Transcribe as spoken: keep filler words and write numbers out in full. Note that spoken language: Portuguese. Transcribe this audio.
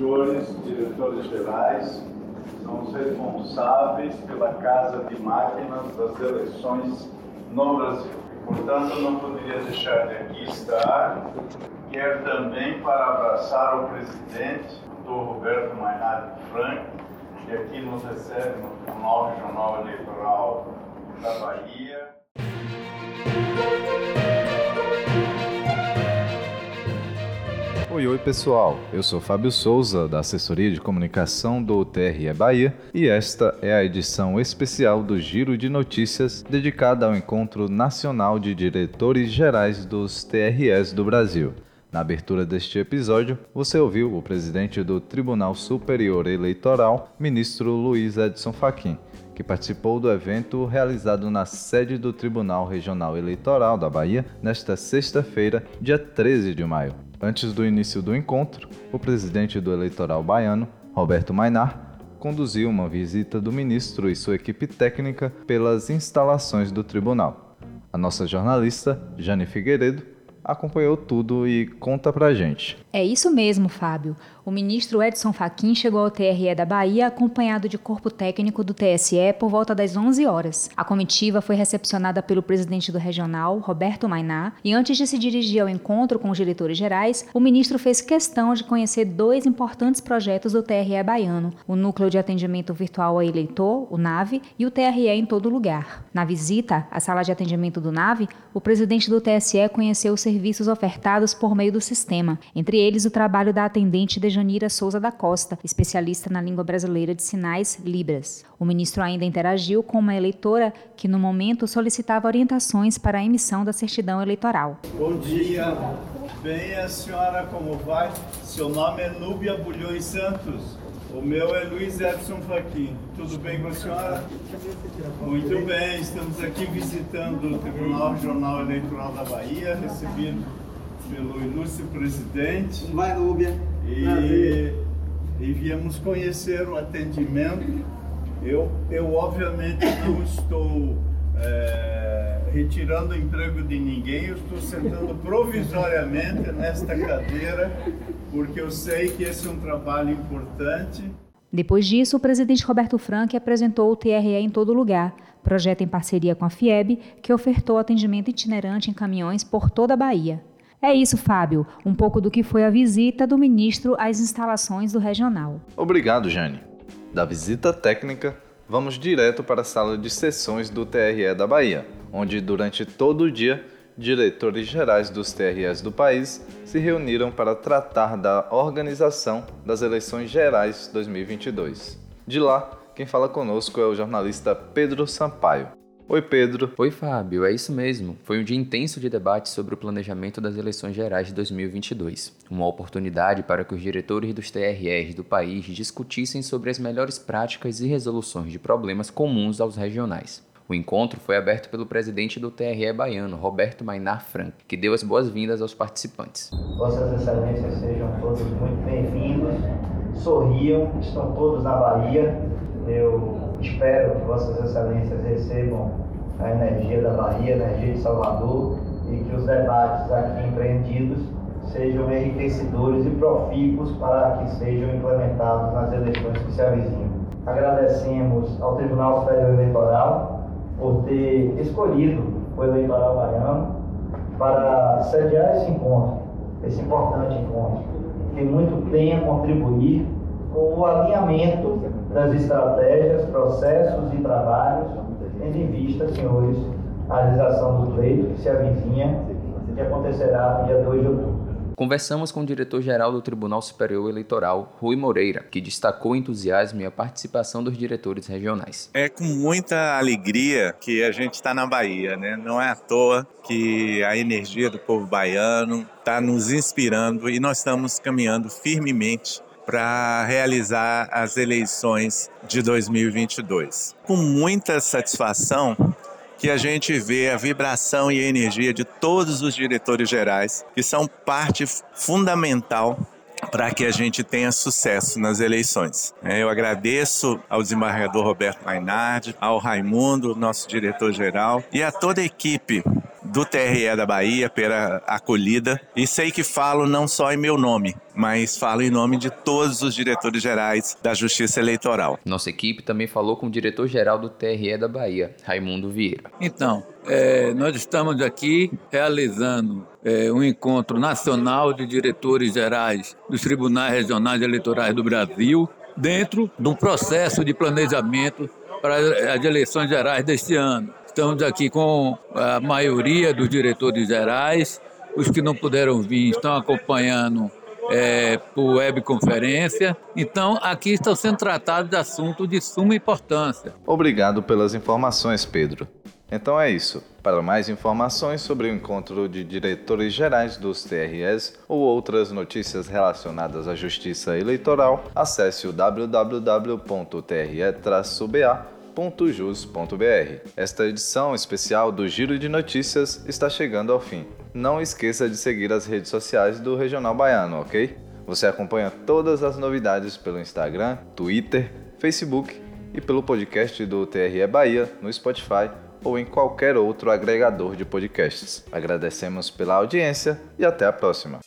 senhores diretores gerais são os responsáveis pela Casa de Máquinas das Eleições no Brasil. Portanto, não poderia deixar de aqui estar. Quero também para abraçar o presidente, o doutor Roberto Maynard Frank, que aqui nos recebe no novo Jornal Eleitoral da Bahia. Oi, oi pessoal, eu sou Fábio Souza, da Assessoria de Comunicação do T R E Bahia, e esta é a edição especial do Giro de Notícias dedicada ao Encontro Nacional de Diretores Gerais dos T R Es do Brasil. Na abertura deste episódio, você ouviu o presidente do Tribunal Superior Eleitoral, ministro Luiz Edson Fachin, que participou do evento realizado na sede do Tribunal Regional Eleitoral da Bahia nesta sexta-feira, dia treze de maio. Antes do início do encontro, o presidente do Eleitoral baiano, Roberto Maynard, conduziu uma visita do ministro e sua equipe técnica pelas instalações do tribunal. A nossa jornalista, Jane Figueiredo, acompanhou tudo e conta pra gente. É isso mesmo, Fábio. O ministro Edson Fachin chegou ao T R E da Bahia acompanhado de corpo técnico do T S E por volta das onze horas. A comitiva foi recepcionada pelo presidente do regional, Roberto Mainardi, e antes de se dirigir ao encontro com os diretores gerais, o ministro fez questão de conhecer dois importantes projetos do T R E baiano, o Núcleo de Atendimento Virtual ao Eleitor, o NAVE, e o T R E em Todo Lugar. Na visita à sala de atendimento do NAVE, o presidente do T S E conheceu os serviços ofertados por meio do sistema, entre eles o trabalho da atendente de Nira Souza da Costa, especialista na língua brasileira de sinais, Libras. O ministro ainda interagiu com uma eleitora que, no momento, solicitava orientações para a emissão da certidão eleitoral. Bom dia. Bem, a senhora como vai? Seu nome é Lúbia Bulhões Santos. O meu é Luiz Edson Fachin. Tudo bem com a senhora? Muito bem, estamos aqui visitando o Tribunal Regional Eleitoral da Bahia, recebido pelo ilustre presidente. Vai, Lúbia. E, e viemos conhecer o atendimento. Eu, eu obviamente, não estou é, retirando o emprego de ninguém. Eu estou sentando provisoriamente nesta cadeira, porque eu sei que esse é um trabalho importante. Depois disso, o presidente Roberto Frank apresentou o T R E em Todo Lugar, projeto em parceria com a FIEB, que ofertou atendimento itinerante em caminhões por toda a Bahia. É isso, Fábio. Um pouco do que foi a visita do ministro às instalações do regional. Obrigado, Jane. Da visita técnica, vamos direto para a sala de sessões do T R E da Bahia, onde, durante todo o dia, diretores gerais dos T R Es do país se reuniram para tratar da organização das eleições gerais dois mil e vinte e dois. De lá, quem fala conosco é o jornalista Pedro Sampaio. Oi, Pedro. Oi, Fábio. É isso mesmo. Foi um dia intenso de debate sobre o planejamento das eleições gerais de dois mil e vinte e dois. Uma oportunidade para que os diretores dos T R Es do país discutissem sobre as melhores práticas e resoluções de problemas comuns aos regionais. O encontro foi aberto pelo presidente do T R E baiano, Roberto Maynard Frank, que deu as boas-vindas aos participantes. Vossas Excelências sejam todos muito bem-vindos. Sorriam, estão todos na Bahia. Eu espero que Vossas Excelências recebam a energia da Bahia, a energia de Salvador, e que os debates aqui empreendidos sejam enriquecedores e profícuos para que sejam implementados nas eleições que se avizinham. Agradecemos ao Tribunal Superior Eleitoral por ter escolhido o eleitoral baiano para sediar esse encontro, esse importante encontro, que muito tem a contribuir com o alinhamento das estratégias, processos e trabalhos, tendo em vista, senhores, a realização do pleito que se avizinha, que acontecerá no dia dois de outubro. Conversamos com o diretor-geral do Tribunal Superior Eleitoral, Rui Moreira, que destacou o entusiasmo e a participação dos diretores regionais. É com muita alegria que a gente está na Bahia, né? Não é à toa que a energia do povo baiano está nos inspirando e nós estamos caminhando firmemente para realizar as eleições de dois mil e vinte e dois. Com muita satisfação que a gente vê a vibração e a energia de todos os diretores gerais, que são parte fundamental para que a gente tenha sucesso nas eleições. Eu agradeço ao desembargador Roberto Mainardi, ao Raimundo, nosso diretor-geral, e a toda a equipe do T R E da Bahia pela acolhida, e sei que falo não só em meu nome, mas falo em nome de todos os diretores gerais da Justiça Eleitoral. Nossa equipe também falou com o diretor-geral do T R E da Bahia, Raimundo Vieira. Então, é, nós estamos aqui realizando é, um encontro nacional de diretores gerais dos tribunais regionais eleitorais do Brasil, dentro de um processo de planejamento para as eleições gerais deste ano. Estamos aqui com a maioria dos diretores gerais, os que não puderam vir estão acompanhando é, por webconferência. Então, aqui estão sendo tratados assuntos de suma importância. Obrigado pelas informações, Pedro. Então é isso. Para mais informações sobre o encontro de diretores gerais dos T R Es ou outras notícias relacionadas à Justiça Eleitoral, acesse o w w w ponto t r e traço b a ponto jus ponto b r. Esta edição especial do Giro de Notícias está chegando ao fim. Não esqueça de seguir as redes sociais do Regional Baiano, ok? Você acompanha todas as novidades pelo Instagram, Twitter, Facebook e pelo podcast do T R E Bahia no Spotify ou em qualquer outro agregador de podcasts. Agradecemos pela audiência e até a próxima.